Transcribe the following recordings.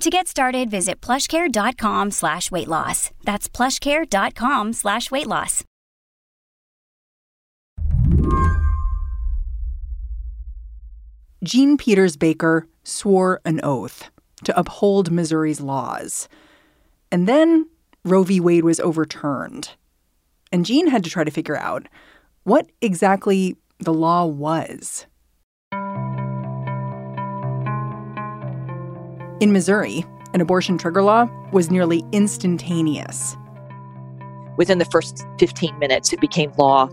To get started, visit plushcare.com/weightloss. That's plushcare.com/weightloss. Jean Peters Baker swore an oath to uphold Missouri's laws. And then Roe v. Wade was overturned. And Jean had to try to figure out what exactly the law was. In Missouri, an abortion trigger law was nearly instantaneous. Within the first 15 minutes, it became law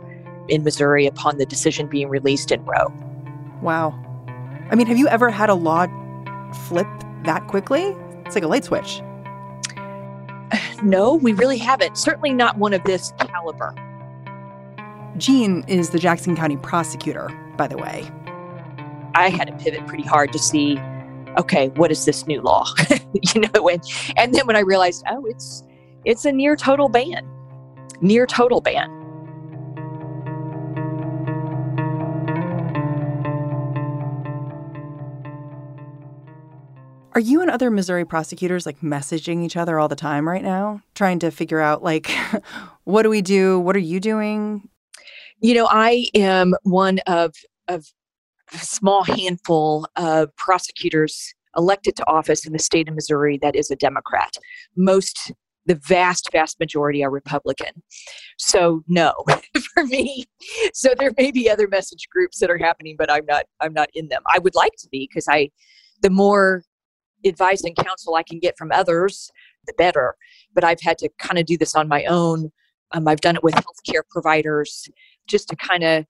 in Missouri upon the decision being released in Roe. Wow. I mean, have you ever had a law flip that quickly? It's like a light switch. No, we really haven't. Certainly not one of this caliber. Jean is the Jackson County prosecutor, by the way. I had to pivot pretty hard to see, okay, what is this new law? And then when I realized, oh, it's a near total ban. Near total ban. Are you and other Missouri prosecutors like messaging each other all the time right now, trying to figure out like, what do we do? What are you doing? You know, I am one of a small handful of prosecutors elected to office in the state of Missouri that is a Democrat. The vast majority are Republican. So no, for me. So there may be other message groups that are happening, but I'm not in them. I would like to be, because the more advice and counsel I can get from others, the better. But I've had to kind of do this on my own. I've done it with healthcare providers just to kind of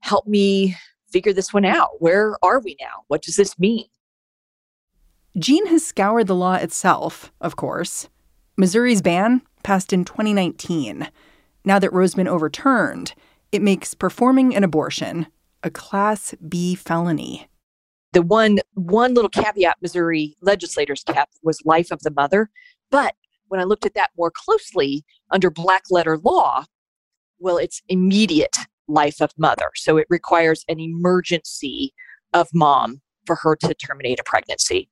help me figure this one out. Where are we now? What does this mean? Jean has scoured the law itself, of course. Missouri's ban passed in 2019. Now that Roe's been overturned, it makes performing an abortion a Class B felony. The one little caveat Missouri legislators kept was life of the mother. But when I looked at that more closely under black letter law, well, it's immediate life of mother. So it requires an emergency of mom for her to terminate a pregnancy.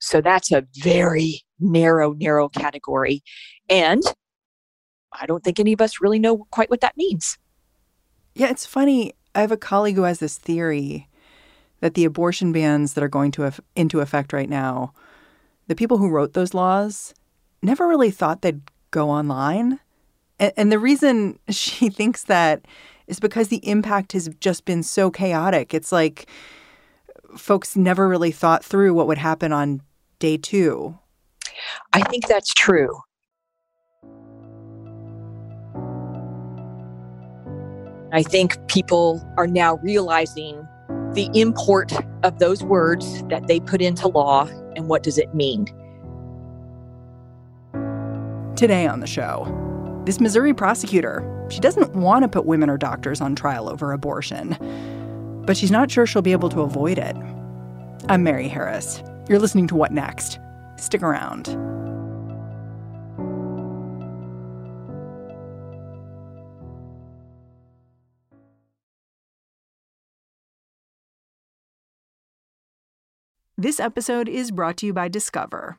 So that's a very narrow category. And I don't think any of us really know quite what that means. Yeah, it's funny. I have a colleague who has this theory that the abortion bans that are going to into effect right now, the people who wrote those laws never really thought they'd go online. And the reason she thinks that is because the impact has just been so chaotic. It's like folks never really thought through what would happen on day two. I think that's true. I think people are now realizing the import of those words that they put into law and what does it mean. Today on the show, this Missouri prosecutor, she doesn't want to put women or doctors on trial over abortion, but she's not sure she'll be able to avoid it. I'm Mary Harris. You're listening to What Next? Stick around. This episode is brought to you by Discover.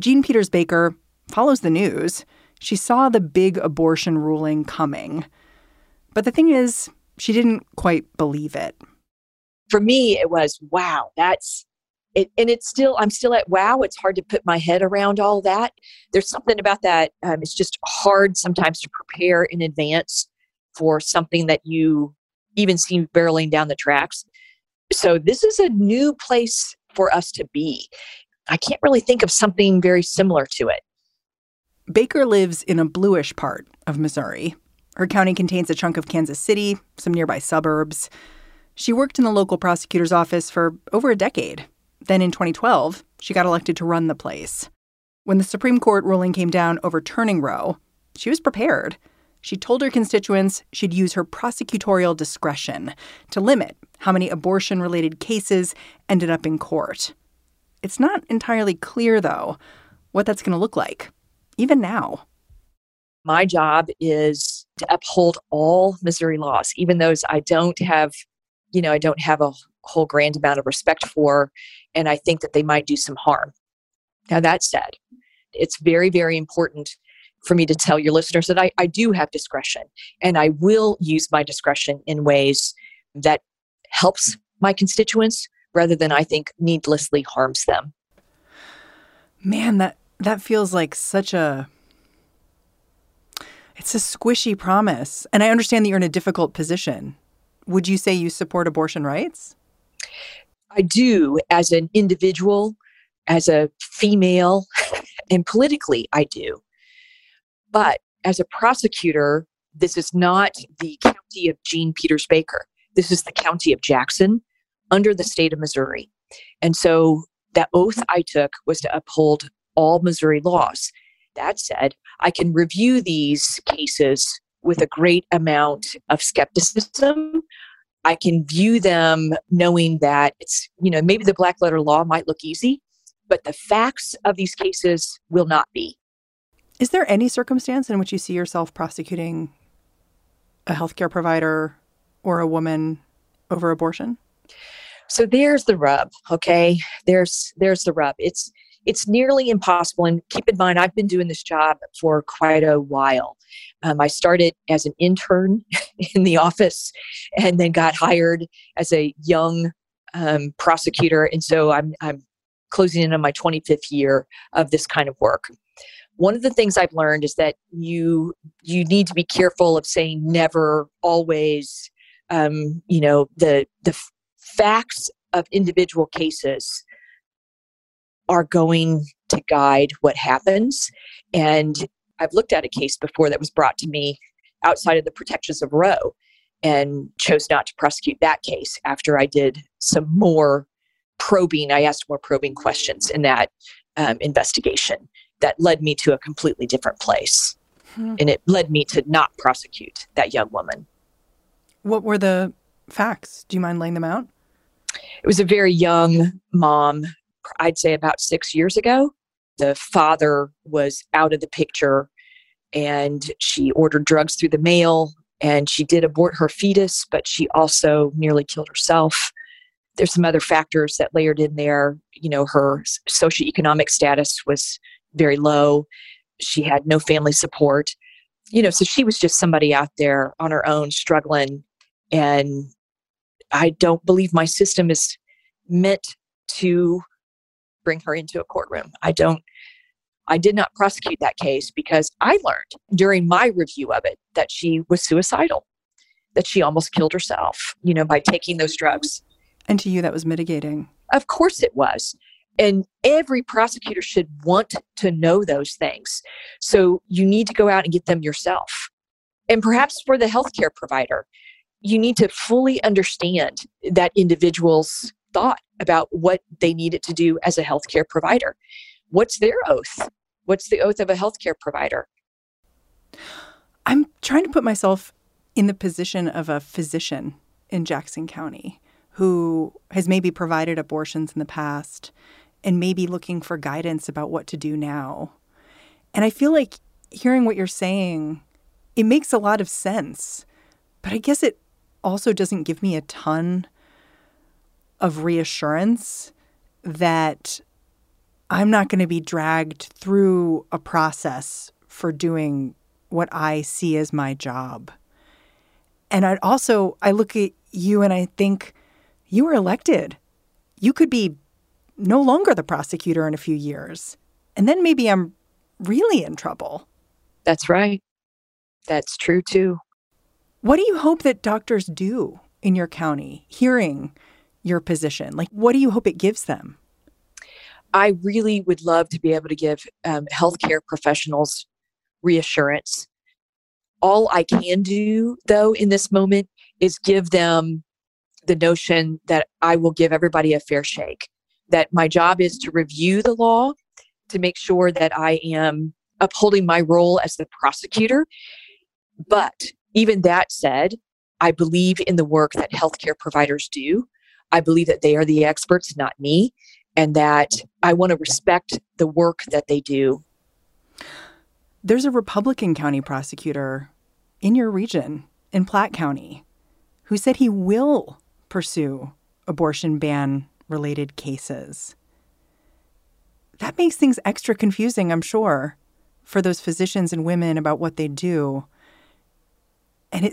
Jean Peters Baker follows the news. She saw the big abortion ruling coming. But the thing is, she didn't quite believe it. For me, it was, wow, that's it. And it's still, I'm still at, wow, it's hard to put my head around all that. There's something about that. It's just hard sometimes to prepare in advance for something that you even see barreling down the tracks. So this is a new place for us to be. I can't really think of something very similar to it. Baker lives in a bluish part of Missouri. Her county contains a chunk of Kansas City, some nearby suburbs. She worked in the local prosecutor's office for over a decade. Then in 2012, she got elected to run the place. When the Supreme Court ruling came down overturning Roe, she was prepared. She told her constituents she'd use her prosecutorial discretion to limit how many abortion-related cases ended up in court. It's not entirely clear, though, what that's going to look like, even now. My job is to uphold all Missouri laws, even those I don't have a whole grand amount of respect for, and I think that they might do some harm. Now, that said, it's very, very important for me to tell your listeners that I do have discretion, and I will use my discretion in ways that helps my constituents rather than, I think, needlessly harms them. Man, that feels like such a... It's a squishy promise. And I understand that you're in a difficult position. Would you say you support abortion rights? I do, as an individual, as a female, and politically I do. But as a prosecutor, this is not the county of Jean Peters Baker. This is the county of Jackson under the state of Missouri. And so that oath I took was to uphold all Missouri laws. That said, I can review these cases with a great amount of skepticism. I can view them knowing that it's, maybe the black letter law might look easy, but the facts of these cases will not be. Is there any circumstance in which you see yourself prosecuting a healthcare provider or a woman over abortion? So there's the rub, okay? There's the rub. It's nearly impossible. And keep in mind, I've been doing this job for quite a while. I started as an intern in the office and then got hired as a young prosecutor. And so I'm closing in on my 25th year of this kind of work. One of the things I've learned is that you need to be careful of saying never, always. The facts of individual cases are going to guide what happens. And I've looked at a case before that was brought to me outside of the protections of Roe and chose not to prosecute that case after I did some more probing. I asked more probing questions in that investigation that led me to a completely different place. And it led me to not prosecute that young woman. What were the facts? Do you mind laying them out? It was a very young mom, I'd say about 6 years ago. The father was out of the picture, and she ordered drugs through the mail, and she did abort her fetus, but she also nearly killed herself. There's some other factors that layered in there. Her socioeconomic status was very low. She had no family support. So she was just somebody out there on her own struggling. And I don't believe my system is meant to bring her into a courtroom. I did not prosecute that case because I learned during my review of it that she was suicidal, that she almost killed herself, by taking those drugs. And to you, that was mitigating. Of course it was. And every prosecutor should want to know those things. So you need to go out and get them yourself. And perhaps for the healthcare provider, you need to fully understand that individual's thought about what they needed to do as a healthcare provider. What's their oath? What's the oath of a healthcare provider? I'm trying to put myself in the position of a physician in Jackson County who has maybe provided abortions in the past and maybe looking for guidance about what to do now. And I feel like hearing what you're saying It makes a lot of sense, but I guess it also doesn't give me a ton of reassurance that I'm not going to be dragged through a process for doing what I see as my job. And I look at you and I think, you were elected. You could be no longer the prosecutor in a few years. And then maybe I'm really in trouble. That's right. That's true, too. What do you hope that doctors do in your county hearing your position? Like, what do you hope it gives them? I really would love to be able to give healthcare professionals reassurance. All I can do, though, in this moment is give them the notion that I will give everybody a fair shake, that my job is to review the law to make sure that I am upholding my role as the prosecutor. But even that said, I believe in the work that healthcare providers do. I believe that they are the experts, not me, and that I want to respect the work that they do. There's a Republican county prosecutor in your region, in Platte County, who said he will pursue abortion ban-related cases. That makes things extra confusing, I'm sure, for those physicians and women about what they do. And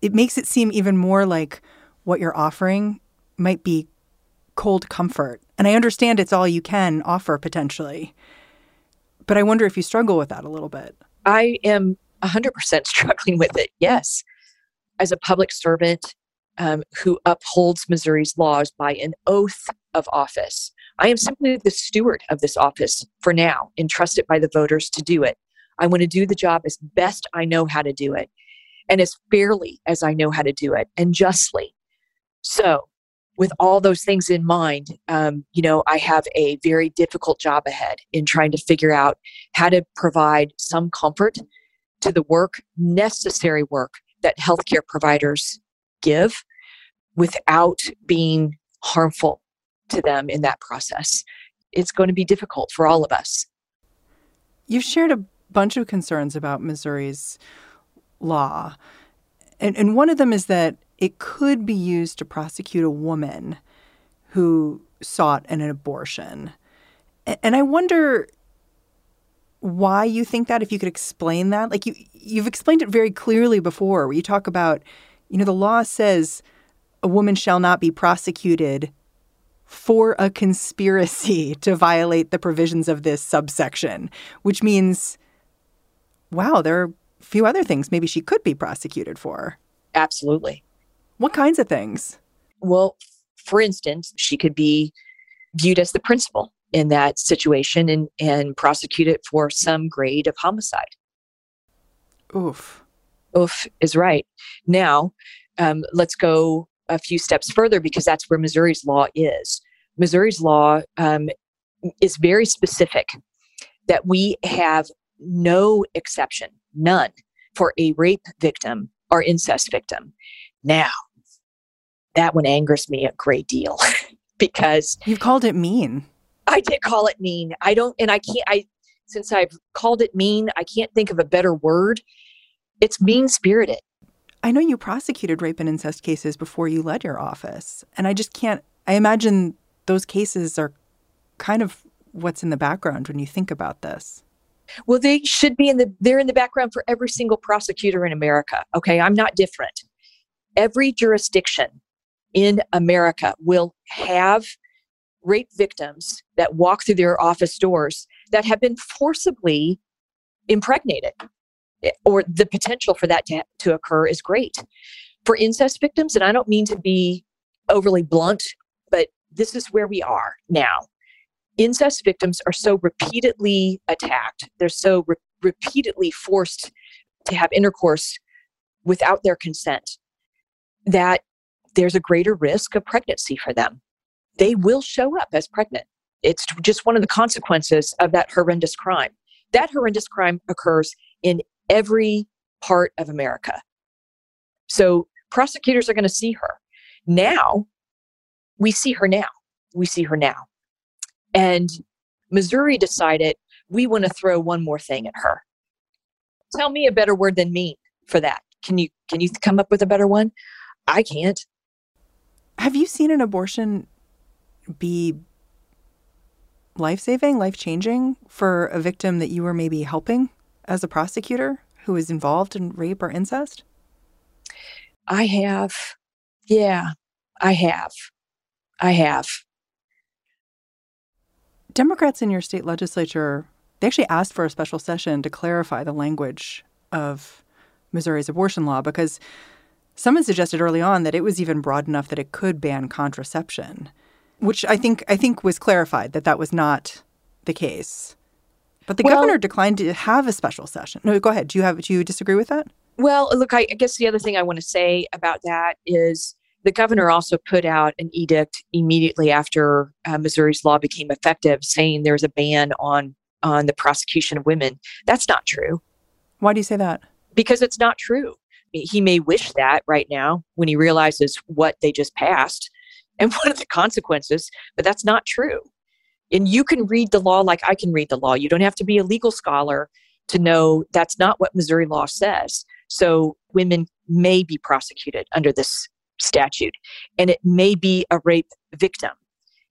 it makes it seem even more like what you're offering might be cold comfort. And I understand it's all you can offer potentially. But I wonder if you struggle with that a little bit. I am 100% struggling with it, yes. As a public servant who upholds Missouri's laws by an oath of office, I am simply the steward of this office for now, entrusted by the voters to do it. I want to do the job as best I know how to do it, and as fairly as I know how to do it, and justly. So with all those things in mind, I have a very difficult job ahead in trying to figure out how to provide some comfort to the work, necessary work, that healthcare providers give without being harmful to them in that process. It's going to be difficult for all of us. You've shared a bunch of concerns about Missouri's law. And one of them is that it could be used to prosecute a woman who sought an abortion. And I wonder why you think that, if you could explain that. Like, you've explained it very clearly before, where you talk about, the law says a woman shall not be prosecuted for a conspiracy to violate the provisions of this subsection, which means, wow, there are a few other things maybe she could be prosecuted for. Absolutely. What kinds of things? Well, for instance, she could be viewed as the principal in that situation and prosecuted for some grade of homicide. Oof. Oof is right. Now, let's go a few steps further, because that's where Missouri's law is. Missouri's law is very specific that we have no exception, none, for a rape victim or incest victim. Now, that one angers me a great deal because... You've called it mean. I did call it mean. Since I've called it mean, I can't think of a better word. It's mean-spirited. I know you prosecuted rape and incest cases before you led your office, and I imagine those cases are kind of what's in the background when you think about this. Well, they should be they're in the background for every single prosecutor in America. Okay, I'm not different. Every jurisdiction in America will have rape victims that walk through their office doors that have been forcibly impregnated, or the potential for that to occur is great. For incest victims, and I don't mean to be overly blunt, but this is where we are now. Incest victims are so repeatedly attacked. They're so repeatedly forced to have intercourse without their consent that there's a greater risk of pregnancy for them. They will show up as pregnant. It's just one of the consequences of that horrendous crime. That horrendous crime occurs in every part of America. So prosecutors are going to see her. Now, we see her now. And Missouri decided we want to throw one more thing at her. Tell me a better word than mean. for that. Can you come up with a better one? I can't. Have you seen an abortion be life-saving, life-changing for a victim that you were maybe helping as a prosecutor who is involved in rape or incest? I have. Yeah, I have. I have. Democrats in your state legislature, they actually asked for a special session to clarify the language of Missouri's abortion law, because someone suggested early on that it was even broad enough that it could ban contraception, which I think was clarified that was not the case. But the governor declined to have a special session. No, go ahead. Do you disagree with that? Well, look, I guess the other thing I want to say about that is the governor also put out an edict immediately after Missouri's law became effective, saying there was a ban on the prosecution of women. That's not true. Why do you say that? Because it's not true. He may wish that right now when he realizes what they just passed and what are the consequences, but that's not true. And you can read the law like I can read the law. You don't have to be a legal scholar to know that's not what Missouri law says. So women may be prosecuted under this statute, and it may be a rape victim,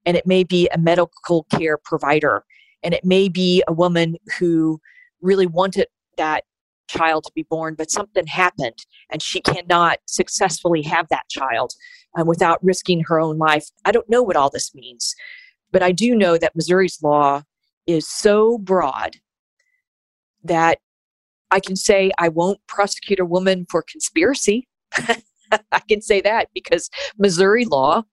and it may be a medical care provider, and it may be a woman who really wanted that child to be born, but something happened and she cannot successfully have that child without risking her own life. I don't know what all this means, but I do know that Missouri's law is so broad that I can say I won't prosecute a woman for conspiracy. I can say that because Missouri law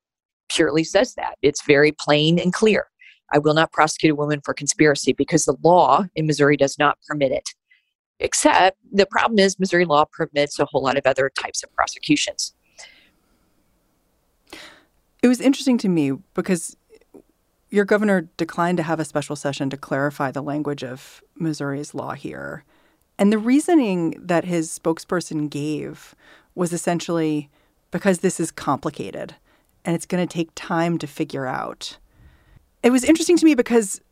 purely says that. It's very plain and clear. I will not prosecute a woman for conspiracy because the law in Missouri does not permit it. Except the problem is Missouri law permits a whole lot of other types of prosecutions. It was interesting to me because your governor declined to have a special session to clarify the language of Missouri's law here. And the reasoning that his spokesperson gave was essentially because this is complicated and it's going to take time to figure out. It was interesting to me because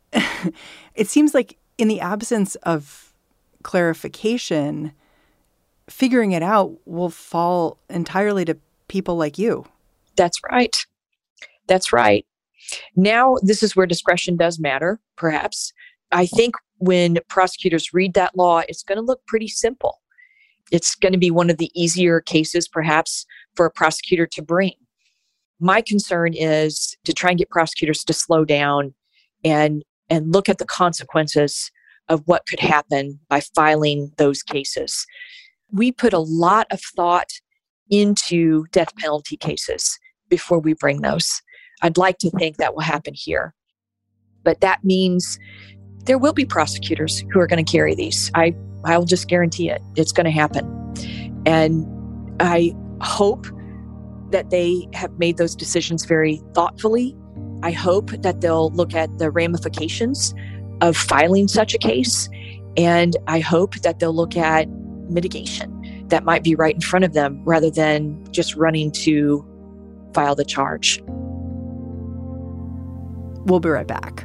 it seems like in the absence of clarification, figuring it out will fall entirely to people like you. That's right. That's right. Now, this is where discretion does matter, perhaps. I think when prosecutors read that law, it's going to look pretty simple. It's going to be one of the easier cases, perhaps, for a prosecutor to bring. My concern is to try and get prosecutors to slow down and look at the consequences of what could happen by filing those cases. We put a lot of thought into death penalty cases before we bring those. I'd like to think that will happen here. But that means there will be prosecutors who are going to carry these. I'll just guarantee it. It's going to happen. And I hope that they have made those decisions very thoughtfully. I hope that they'll look at the ramifications of filing such a case. And I hope that they'll look at mitigation that might be right in front of them rather than just running to file the charge. We'll be right back.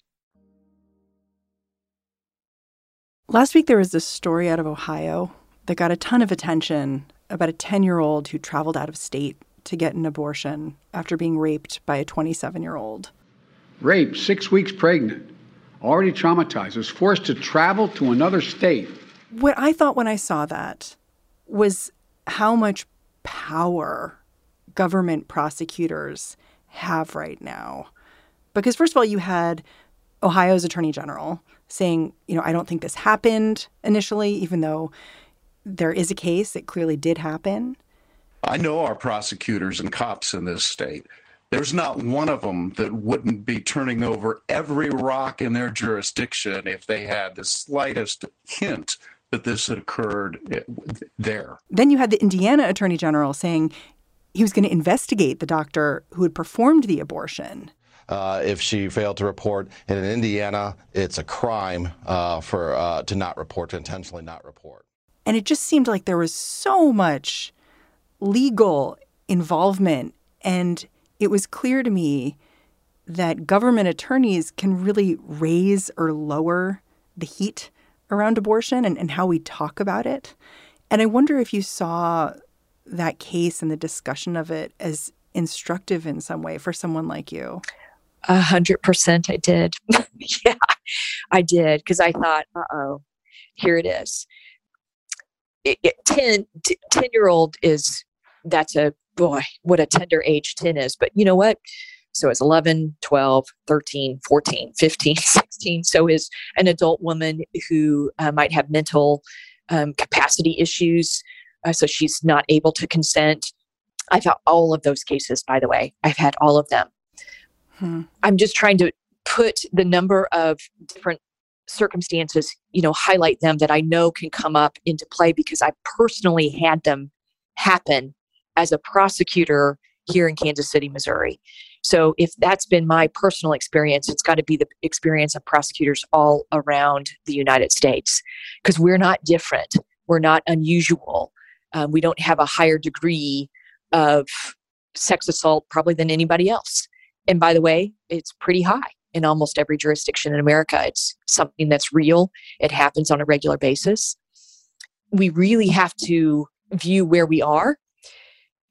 Last week, there was this story out of Ohio that got a ton of attention about a 10-year-old who traveled out of state to get an abortion after being raped by a 27-year-old. Raped 6 weeks pregnant. already traumatized, was forced to travel to another state. What I thought when I saw that was how much power government prosecutors have right now. Because first of all, you had Ohio's attorney general saying, you know, I don't think this happened initially, even though there is a case that clearly did happen. I know our prosecutors and cops in this state. There's not one of them that wouldn't be turning over every rock in their jurisdiction if they had the slightest hint that this had occurred there. Then you had the Indiana attorney general saying he was going to investigate the doctor who had performed the abortion. If she failed to report, and in Indiana, it's a crime to not report, to intentionally not report. And it just seemed like there was so much legal involvement. And it was clear to me that government attorneys can really raise or lower the heat around abortion and how we talk about it. And I wonder if you saw that case and the discussion of it as instructive in some way for someone like you. 100% I did. Yeah, I did. Because I thought, uh-oh, here it is. 10-year-old is, that's a, boy, what a tender age 10 is. But you know what? So it's 11, 12, 13, 14, 15, 16. So is an adult woman who might have mental capacity issues. So she's not able to consent. I've had all of those cases, by the way. I've had all of them. I'm just trying to put the number of different circumstances, you know, highlight them that I know can come up into play because I personally had them happen as a prosecutor here in Kansas City, Missouri. So if that's been my personal experience, it's got to be the experience of prosecutors all around the United States because we're not different. We're not unusual. We don't have a higher degree of sex assault probably than anybody else. And by the way, it's pretty high in almost every jurisdiction in America. It's something that's real. It happens on a regular basis. We really have to view where we are.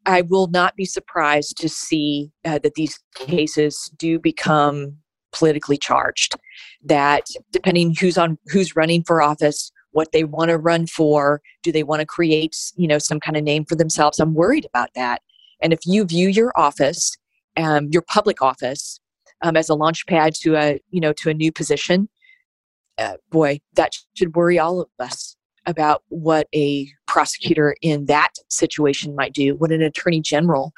I will not be surprised to see that these cases do become politically charged, that depending who's running for office, what they want to run for, do they want to create, you know, some kind of name for themselves? I'm worried about that. And if you view your office, your public office, as a launch pad to a new position, boy, that should worry all of us about what a prosecutor in that situation might do, what an attorney general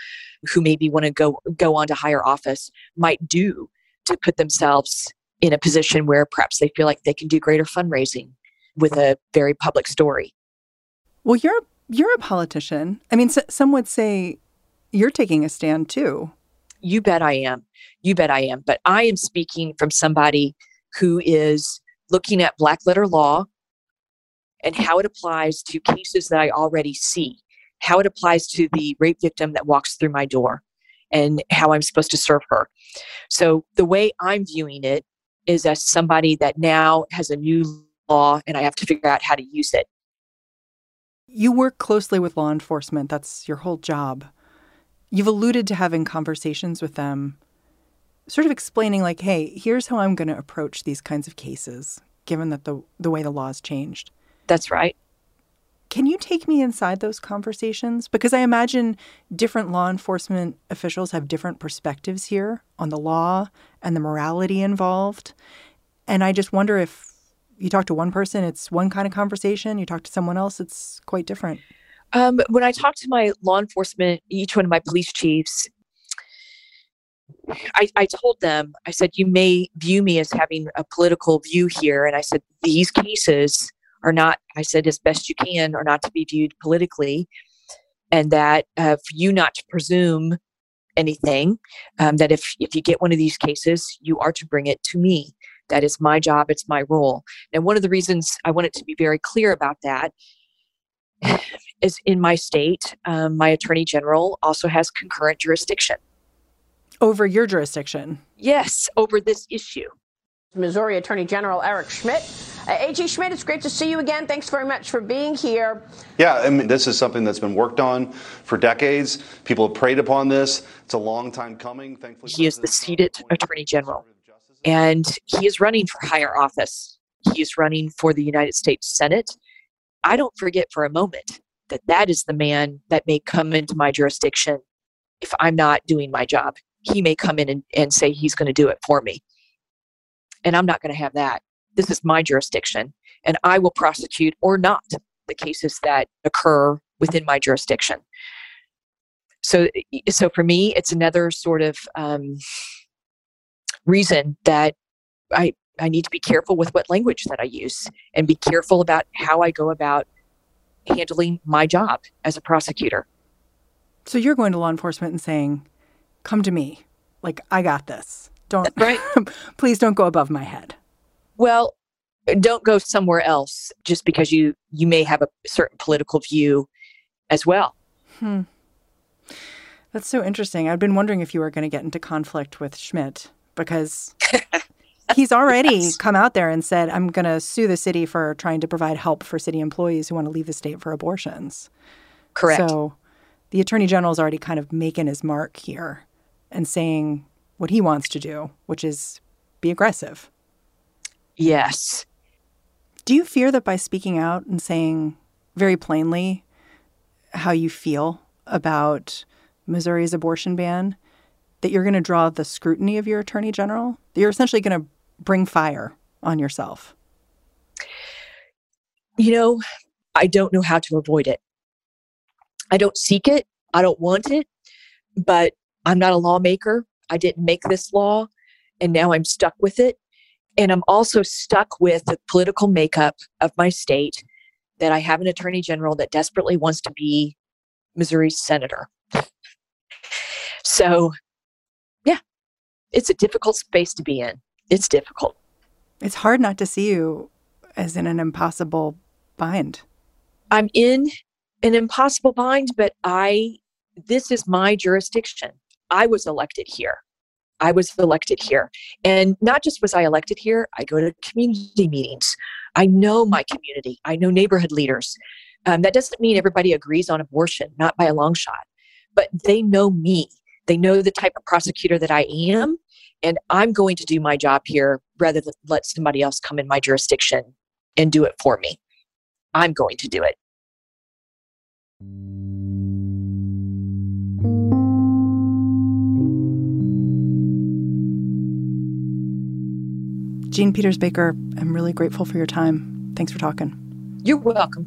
who maybe want to go on to higher office might do to put themselves in a position where perhaps they feel like they can do greater fundraising with a very public story. Well, you're a politician. I mean, some would say you're taking a stand too. You bet I am. You bet I am. But I am speaking from somebody who is looking at black letter law and how it applies to cases that I already see, how it applies to the rape victim that walks through my door, and how I'm supposed to serve her. So the way I'm viewing it is as somebody that now has a new law and I have to figure out how to use it. You work closely with law enforcement. That's your whole job. You've alluded to having conversations with them, sort of explaining like, hey, here's how I'm going to approach these kinds of cases, given that the way the law's changed. That's right. Can you take me inside those conversations? Because I imagine different law enforcement officials have different perspectives here on the law and the morality involved. And I just wonder if you talk to one person, it's one kind of conversation. You talk to someone else, it's quite different. When I talk to my law enforcement, each one of my police chiefs, I told them, I said, you may view me as having a political view here. And I said, these cases are not, I said, as best you can, are not to be viewed politically. And that for you not to presume anything, that if you get one of these cases, you are to bring it to me. That is my job. It's my role. And one of the reasons I wanted to be very clear about that is in my state, my attorney general also has concurrent jurisdiction. Over your jurisdiction? Yes, over this issue. Missouri Attorney General Eric Schmidt. A.G. Schmidt, it's great to see you again. Thanks very much for being here. Yeah, I mean, this is something that's been worked on for decades. People have preyed upon this. It's a long time coming. Thankfully, he is the seated Attorney General. And he is running for higher office. He is running for the United States Senate. I don't forget for a moment that that is the man that may come into my jurisdiction if I'm not doing my job. He may come in and say he's going to do it for me. And I'm not going to have that. This is my jurisdiction, and I will prosecute or not the cases that occur within my jurisdiction. So for me, it's another sort of reason that I need to be careful with what language that I use and be careful about how I go about handling my job as a prosecutor. So you're going to law enforcement and saying, come to me. Like, I got this. Don't, right? Please don't go above my head. Well, don't go somewhere else just because you may have a certain political view as well. That's so interesting. I've been wondering if you were going to get into conflict with Schmidt, because he's already come out there and said, I'm going to sue the city for trying to provide help for city employees who want to leave the state for abortions. Correct. So the attorney general is already kind of making his mark here and saying what he wants to do, which is be aggressive. Yes. Do you fear that by speaking out and saying very plainly how you feel about Missouri's abortion ban, that you're going to draw the scrutiny of your attorney general, that you're essentially going to bring fire on yourself? You know, I don't know how to avoid it. I don't seek it. I don't want it. But I'm not a lawmaker. I didn't make this law. And now I'm stuck with it. And I'm also stuck with the political makeup of my state, that I have an attorney general that desperately wants to be Missouri's senator. So, yeah, it's a difficult space to be in. It's difficult. It's hard not to see you as in an impossible bind. I'm in an impossible bind, but this is my jurisdiction. I was elected here. And not just was I elected here, I go to community meetings. I know my community. I know neighborhood leaders. That doesn't mean everybody agrees on abortion, not by a long shot. But they know me. They know the type of prosecutor that I am. And I'm going to do my job here rather than let somebody else come in my jurisdiction and do it for me. I'm going to do it. Jean Peters Baker, I'm really grateful for your time. Thanks for talking. You're welcome.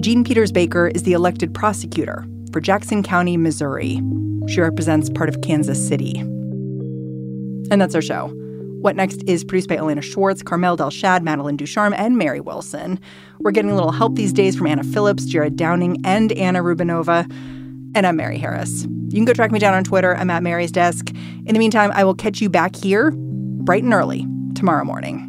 Jean Peters Baker is the elected prosecutor for Jackson County, Missouri. She represents part of Kansas City. And that's our show. What Next is produced by Elena Schwartz, Carmel Del Shad, Madeline Ducharme, and Mary Wilson. We're getting a little help these days from Anna Phillips, Jared Downing, and Anna Rubinova. And I'm Mary Harris. You can go track me down on Twitter. I'm at Mary's Desk. In the meantime, I will catch you back here bright and early tomorrow morning.